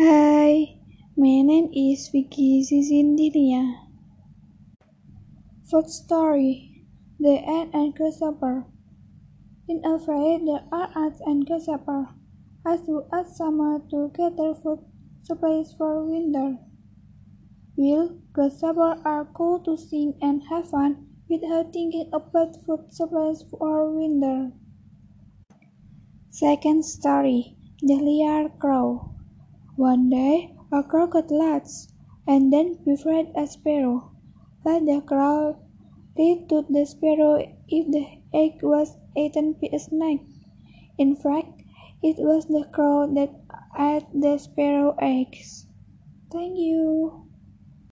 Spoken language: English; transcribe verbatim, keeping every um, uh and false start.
Hi, my name is Vicky Zizindiria. Fourth story, the ant and grasshopper. In a valley there are ants and grasshoppers. Ants who ask summer to gather food supplies for winter, while grasshoppers are called to sing and have fun without thinking about food supplies for winter. Second story, the Liar Crow. One day, a crow got lost, and then befriended a sparrow. But the crow did to the sparrow if the egg was eaten by a snake. In fact, it was the crow that ate the sparrow eggs. Thank you.